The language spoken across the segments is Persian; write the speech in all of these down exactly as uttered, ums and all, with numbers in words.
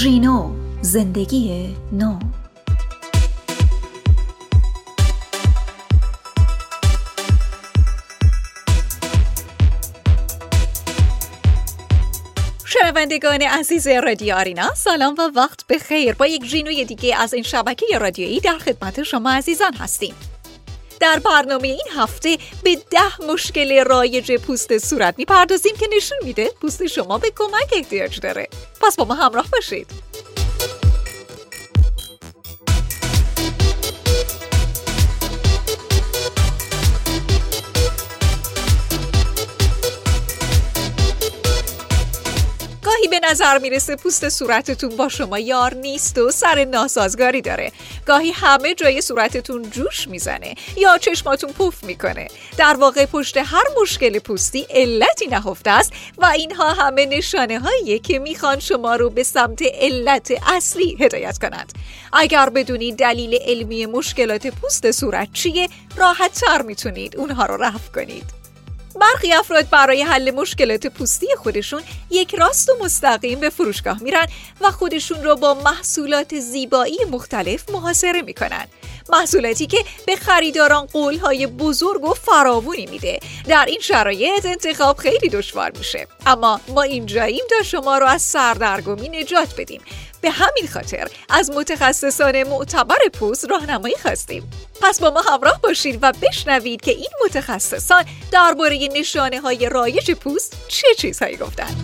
ژینو، زندگی نو. شنوندگان عزیز رادیو آرینا، سلام و وقت بخیر. با یک ژینوی دیگه از این شبکه رادیویی در خدمت شما عزیزان هستیم. در برنامه این هفته به ده مشکل رایج پوست صورت میپردازیم که نشون میده پوست شما به کمک احتیاج داره. پس با ما همراه باشید. گاهی به نظر میرسه پوست صورتتون با شما یار نیست و سر ناسازگاری داره. گاهی همه جای صورتتون جوش میزنه یا چشماتون پف میکنه. در واقع پشت هر مشکل پوستی علتی نهفته است و اینها همه نشانه هاییه که میخوان شما رو به سمت علت اصلی هدایت کنند. اگر بدونید دلیل علمی مشکلات پوست صورت چیه، راحت‌تر میتونید اونها رو رفع کنید. برخی افراد برای حل مشکلات پوستی خودشون یک راست و مستقیم به فروشگاه میرن و خودشون رو با محصولات زیبایی مختلف محاصره میکنن. محصولاتی که به خریداران قولهای بزرگ و فراوانی میده. در این شرایط انتخاب خیلی دشوار میشه. اما ما اینجاییم تا شما رو از سردرگمی نجات بدیم. به همین خاطر از متخصصان معتبر پوست راهنمایی خواستیم. پس با ما همراه باشید و بشنوید که این متخصصان درباره نشانه‌های رایج پوست چه چیزهایی گفتن.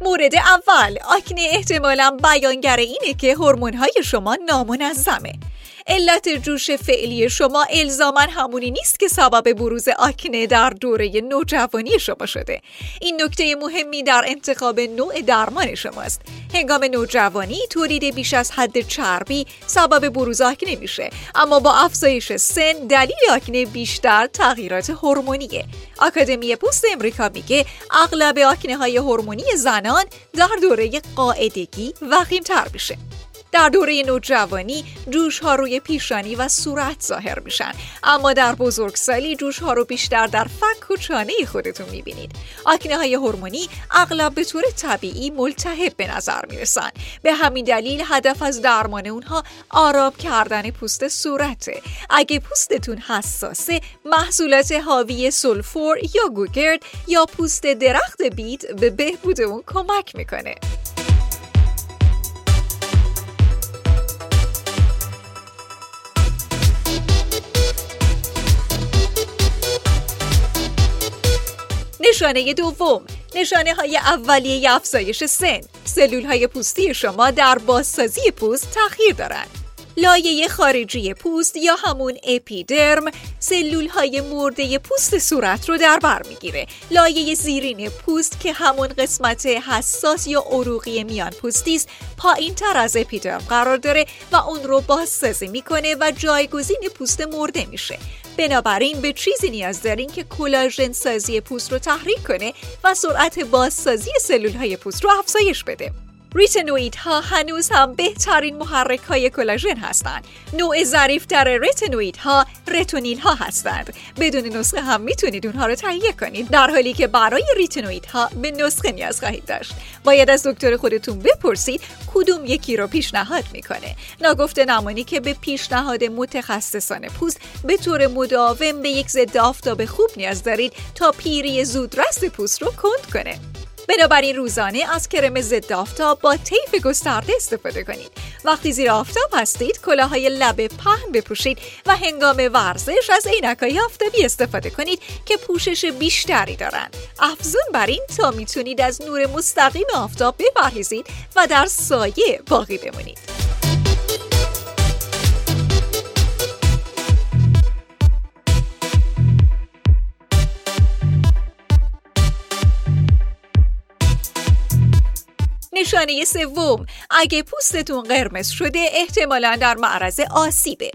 مورد اول، آکنه احتمالاً بیانگر اینه که هورمون‌های شما نامنظمه. علت جوش فعلی شما الزاماً همونی نیست که سبب بروز آکنه در دوره نوجوانی شما شده. این نکته مهمی در انتخاب نوع درمان شماست. هنگام نوجوانی تولید بیش از حد چربی سبب بروز آکنه میشه، اما با افزایش سن دلیل آکنه بیشتر تغییرات هورمونیه. آکادمی پوست امریکا میگه اغلب آکنه های هورمونی زنان در دوره قاعدگی وخیم‌تر میشه. در دوره نوجوانی جوش‌ها روی پیشانی و صورت ظاهر میشن، اما در بزرگسالی جوش‌ها رو بیشتر در فک و چانه خودتون میبینید. آکنه‌های هورمونی اغلب به طور طبیعی ملتهب به نظر میرسن. به همین دلیل هدف از درمان اونها آرام کردن پوست صورته. اگه پوستتون حساسه، محصولات حاوی سلفور یا گوگرد یا پوست درخت بید به بهبود اون کمک میکنه. نشانه دوم، نشانه های اولیه افزایش سن. سلول های پوستی شما در بازسازی پوست تأخیر دارند. لایه خارجی پوست یا همون اپیدرم سلول های مرده پوست صورت رو در بر میگیره. لایه زیرین پوست که همون قسمت حساس یا عروقی میان پوستی است، پایین تر از اپیدرم قرار داره و اون رو بازسازی میکنه و جایگزین پوست مرده میشه. بنابراین به چیزی نیاز دارین که کلاژن سازی پوست رو تحریک کنه و سرعت بازسازی سلول های پوست رو افزایش بده. ریتینوئیدها هنوز هم بهترین محرک های کلاژن هستند. نوع ظریف‌تر ریتینوئیدها رتونیل ها هستند. بدون نسخه هم میتونید اونها رو تهیه کنید، در حالی که برای ریتینوئیدها به نسخه نیاز خواهید داشت. باید از دکتر خودتون بپرسید کدوم یکی رو پیشنهاد میکنه. ناگفته نمانی که به پیشنهاد متخصصان پوست به طور مداوم به یک ضد آفتاب خوب نیاز دارید تا پیری زودرس پوست رو کند کنه. بنابراین روزانه از کرم ضد آفتاب با طیف گسترده استفاده کنید. وقتی زیر آفتاب هستید، کلاهای لب پهن بپوشید و هنگام ورزش از عینک‌های آفتابی استفاده کنید که پوشش بیشتری دارند. افزون بر این تا میتونید از نور مستقیم آفتاب بپرهیزید و در سایه باقی بمونید. نشانه سوم، اگه پوستتون قرمز شده احتمالاً در معرض آسیبه.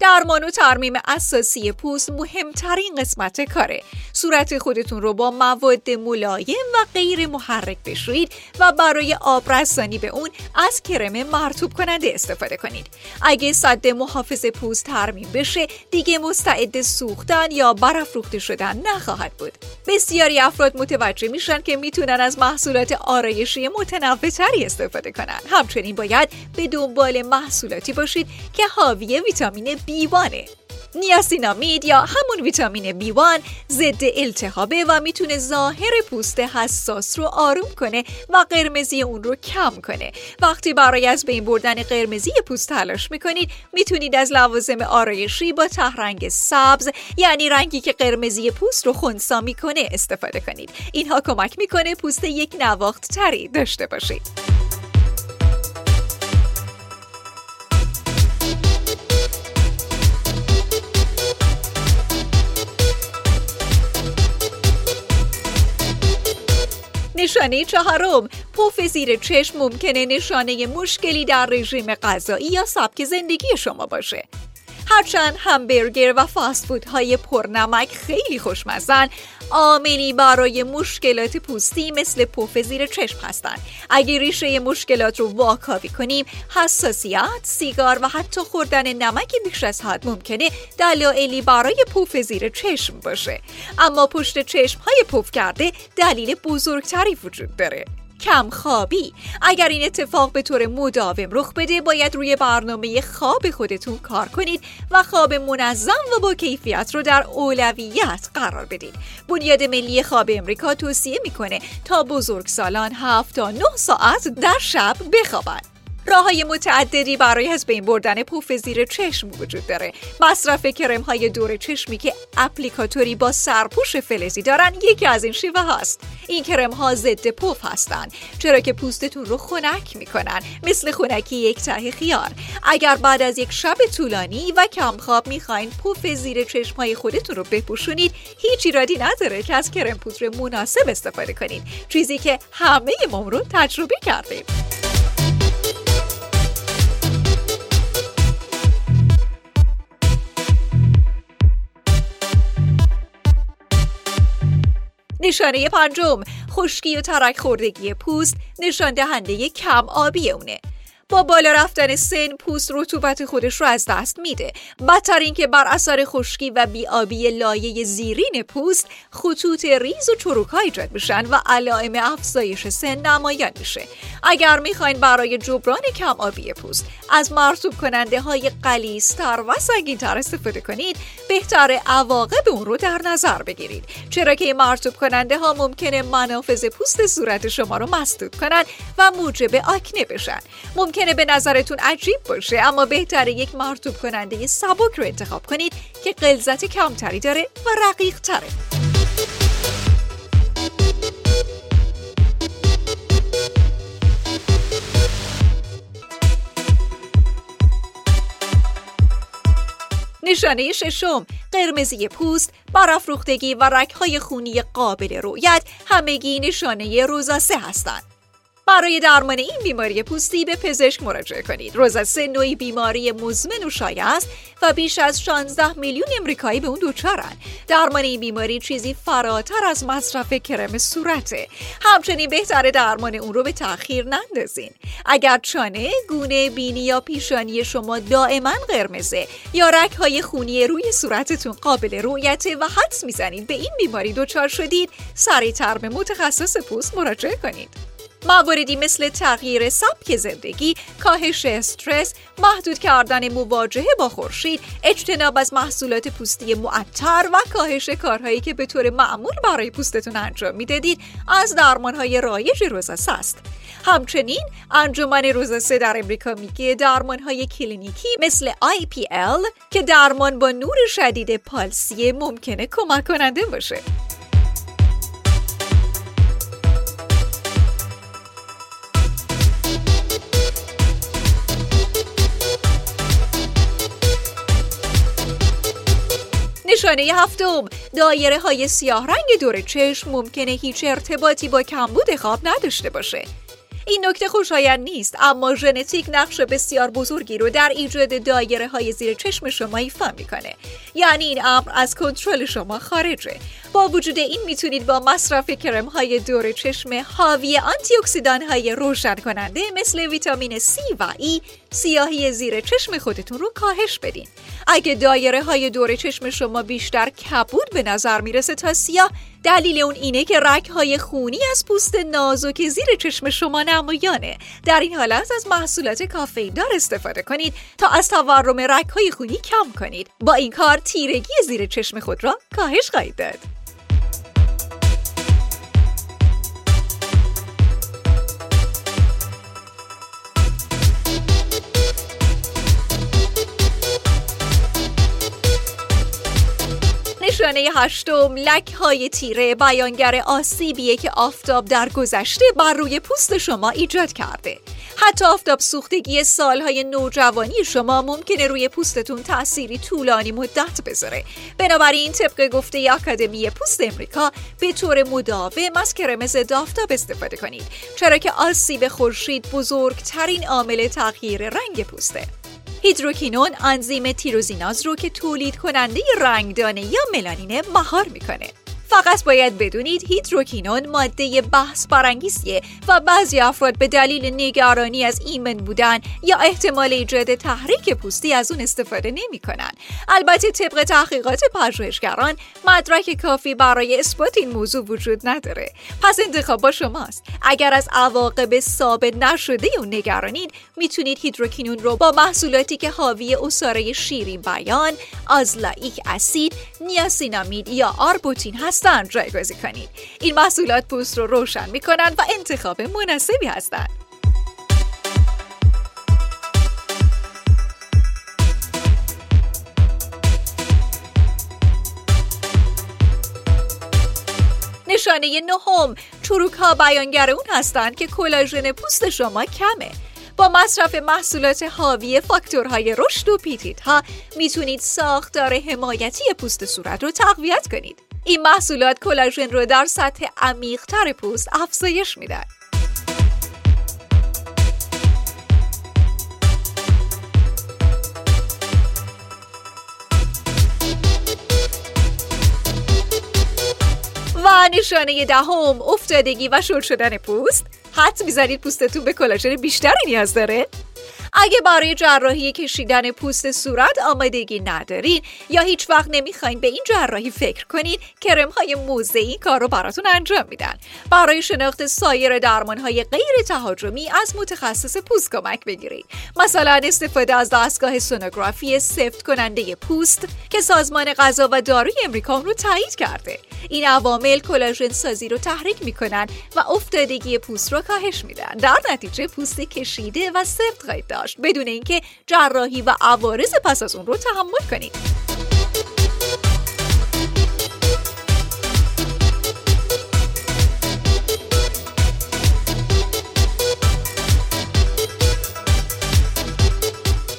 درمان و ترمیم اساسی پوست مهمترین قسمت کاره. صورت خودتون رو با مواد ملایم و غیر محرک بشویید و برای آبرسانی به اون از کرم مرطوب کننده استفاده کنید. اگه سد محافظ پوست ترمیم بشه دیگه مستعد سوختن یا برافروخته شدن نخواهد بود. بسیاری افراد متوجه میشن که میتونن از محصولات آرایشی متنوع‌تری استفاده کنن. همچنین باید به دنبال محصولاتی باشید که حاوی ویتامین بیوانه. نیاسینامید یا همون ویتامین بی وان ضد التهابه و میتونه ظاهر پوست حساس رو آروم کنه و قرمزی اون رو کم کنه. وقتی برای از بین بردن قرمزی پوست تلاش میکنید میتونید از لوازم آرایشی با ته رنگ سبز، یعنی رنگی که قرمزی پوست رو خنثی میکنه، استفاده کنید. اینها کمک میکنه پوست یک نواخت تری داشته باشید. نشانه چهارم، پف زیر چشم ممکنه نشانه مشکلی در رژیم غذایی یا سبک زندگی شما باشه. هرچند همبرگر و فاست فودهای پرنمک خیلی خوشمزن، عاملی برای مشکلات پوستی مثل پف زیر چشم هستند. اگه ریشه مشکلات رو واکاوی کنیم، حساسیت، سیگار و حتی خوردن نمک بیش از حد ممکنه دلایلی برای پف زیر چشم باشه. اما پشت چشم‌های پف کرده دلیل بزرگتری وجود داره. کم خوابی. اگر این اتفاق به طور مداوم رخ بده باید روی برنامه خواب خودتون کار کنید و خواب منظم و با کیفیت رو در اولویت قرار بدید. بنیاد ملی خواب امریکا توصیه میکنه تا بزرگسالان هفت تا نه ساعت در شب بخوابند. راه‌های متعددی برای از بین بردن پف زیر چشم وجود داره. مصرف کرم‌های دور چشمی که اپلیکاتوری با سرپوش فلزی دارن یکی از این شیوه هاست. این کرم‌ها ضد پف هستن چرا که پوستتون رو خنک می‌کنن، مثل خنکی یک ته خیار. اگر بعد از یک شب طولانی و کمخواب می‌خواین پف زیر چشم‌های خودتون رو بپوشونید، هیچ ایرادی نداره که از کرم پودر مناسب استفاده کنید، چیزی که همه ما رو تجربه کردیم. نشانه پنجم، خشکی و ترک خوردگی پوست نشان دهنده کم آبی اونه. با بالا رفتن سن پوست رطوبت خودش رو از دست میده. بدتر این که بر اثر خشکی و بی‌آبی لایه زیرین پوست خطوط ریز و چروک‌ها ایجاد میشن و علائم افزایش سن نمایان میشه. اگر میخواین برای جبران کم آبی پوست از مرطوب کننده های غلیظتر و سنگین‌تر استفاده کنید، بهتره عواقب اون رو در نظر بگیرید. چرا که مرطوب کننده ها ممکنه منافذ پوست صورت شما رو مسدود کنن و موجب آکنه بشن. ممکن ممکنه به نظرتون عجیب باشه اما بهتره یک مرطوب کننده سبک رو انتخاب کنید که غلظت کمتری داره و رقیق تره. نشانه ششم، قرمزی پوست، برافروختگی و رگ‌های خونی قابل رؤیت همگی نشانه روزاسه هستند. برای درمان این بیماری پوستی به پزشک مراجعه کنید. روزاسه نوعی بیماری مزمن و شایع است و بیش از شانزده میلیون امریکایی به اون دچارن. درمان این بیماری چیزی فراتر از مصرف کرم صورته. همچنین بهتره درمان اون رو به تأخیر نندازین. اگر چانه، گونه، بینی یا پیشانی شما دائما قرمزه یا رگ‌های خونی روی صورتتون قابل رؤیته و حدس میزنید به این بیماری دچار شدید، سریعتر به متخصص پوست مراجعه کنید. مواردی مثل تغییر سبک زندگی، کاهش استرس، محدود کردن مواجهه با خورشید، اجتناب از محصولات پوستی معطر و کاهش کارهایی که به طور معمول برای پوستتون انجام میدادید از درمانهای رایج روزاسه است. همچنین انجمن روزاسه در امریکا میگه درمانهای کلینیکی مثل آی پی ال که درمان با نور شدید پالسیه ممکنه کمک کننده باشه. نشانه هفتم، دایره های سیاه رنگ دور چشم ممکنه هیچ ارتباطی با کمبود خواب نداشته باشه. این نکته خوشایند نیست، اما ژنتیک نقش بسیار بزرگی رو در ایجاد دایره‌های زیر چشم شما ایفا میکنه. یعنی این امر از کنترل شما خارجه. با وجود این میتونید با مصرف کرم‌های دور چشم حاوی آنتی‌اکسیدان‌های روشن کننده مثل ویتامین سی و ای سیاهی زیر چشم خودتون رو کاهش بدین. اگه دایره‌های دور چشم شما بیشتر کبود به نظر میرسه تا سیاه، دلیل اون اینه که رگ‌های خونی از پوست نازک زیر چشم شما نمایانه. در این حالت از محصولات کافئیندار استفاده کنید تا از تورم رگ‌های خونی کم کنید. با این کار تیرگی زیر چشم خود را کاهش خواهید داد. نشانه هشتم، لک‌های تیره بیانگر آسیبیه که آفتاب در گذشته بر روی پوست شما ایجاد کرده. حتی آفتاب سوختگی سالهای نوجوانی شما ممکنه روی پوستتون تأثیری طولانی مدت بذاره. بنابراین طبق گفته آکادمی پوست امریکا به طور مداوم از کرم ضد آفتاب استفاده کنید، چرا که آسیب خورشید بزرگترین عامل تغییر رنگ پوسته. هیدروکینون انزیم تیروزیناز رو که تولید کننده رنگدانه یا ملانینه مهار میکنه. فقط باید بدونید هیدروکینون ماده بحث برانگیزیه و بعضی افراد به دلیل نگرانی از ایمن بودن یا احتمال ایجاد تحریک پوستی از اون استفاده نمی‌کنن. البته طبق تحقیقات پژوهشگران مدرک کافی برای اثبات این موضوع وجود نداره. پس انتخاب با شماست. اگر از عواقب ثابت نشده اون نگرانید، میتونید هیدروکینون رو با محصولاتی که حاوی عصاره شیرین بیان، آزلائیک اسید، نیاسینامید یا آربوتین هست جایگزین کنید. این محصولات پوست رو روشن میکنن و انتخاب مناسبی هستند. نشانه نهم، چروک‌ها بیانگر اون هستند که کلاژن پوست شما کمه. با مصرف محصولات حاوی فاکتورهای رشد و پیتیدها میتونید ساختار حمایتی پوست صورت رو تقویت کنید. این محصولات کلاژن رو در سطح عمیق‌تر پوست افزایش میدن. و نشانه دهم، افتادگی و شل شدن پوست. حدس می‌زنید پوستتون به کلاژن بیشتری نیاز داره؟ اگه برای جراحی کشیدن پوست صورت آمادگی ندارین یا هیچ وقت نمیخواین به این جراحی فکر کنین، کرم‌های موضعی این کار رو براتون انجام میدن. برای شناخت سایر درمان‌های غیر تهاجمی از متخصص پوست کمک بگیرید. مثلا استفاده از دستگاه سونوگرافی سفت کننده پوست که سازمان غذا و داروی امریکا رو تایید کرده. این عوامل کلاژن سازی رو تحریک میکنن و افتادگی پوست رو کاهش میدن. در نتیجه پوستی کشیده و سفت خواهید داشت، بدون اینکه جراحی و عوارض پس از اون رو تحمل کنید.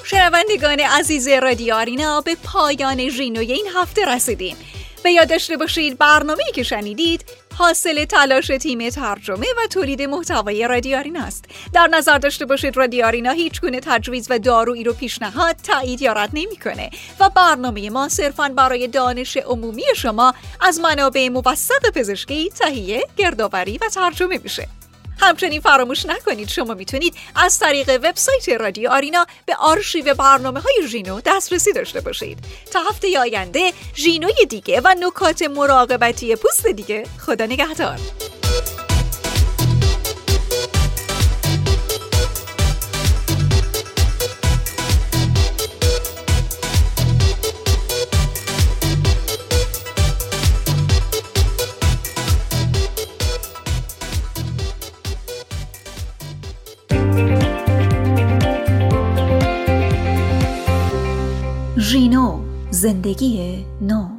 شنوندگان عزیز رادیو آرینا، به پایان ژینوی این هفته رسیدیم. به یاد داشته باشید برنامه‌ای که شنیدید حاصل تلاش تیم ترجمه و تولید محتوای رادیو آرینا است. در نظر داشته باشید رادیو آرینا هیچ گونه تجویز و دارویی رو پیشنهاد، تایید یا رد نمی‌کنه و برنامه ما صرفاً برای دانش عمومی شما از منابع موثق پزشکی تهیه، گردآوری و ترجمه میشه. همچنین فراموش نکنید شما میتونید از طریق وبسایت رادیو آرینا به آرشیو برنامه‌های ژینو دسترسی داشته باشید. تا هفته آینده، ژینوی دیگه و نکات مراقبتی پوست دیگه. خدا نگهدار. ژینو، زندگی نو.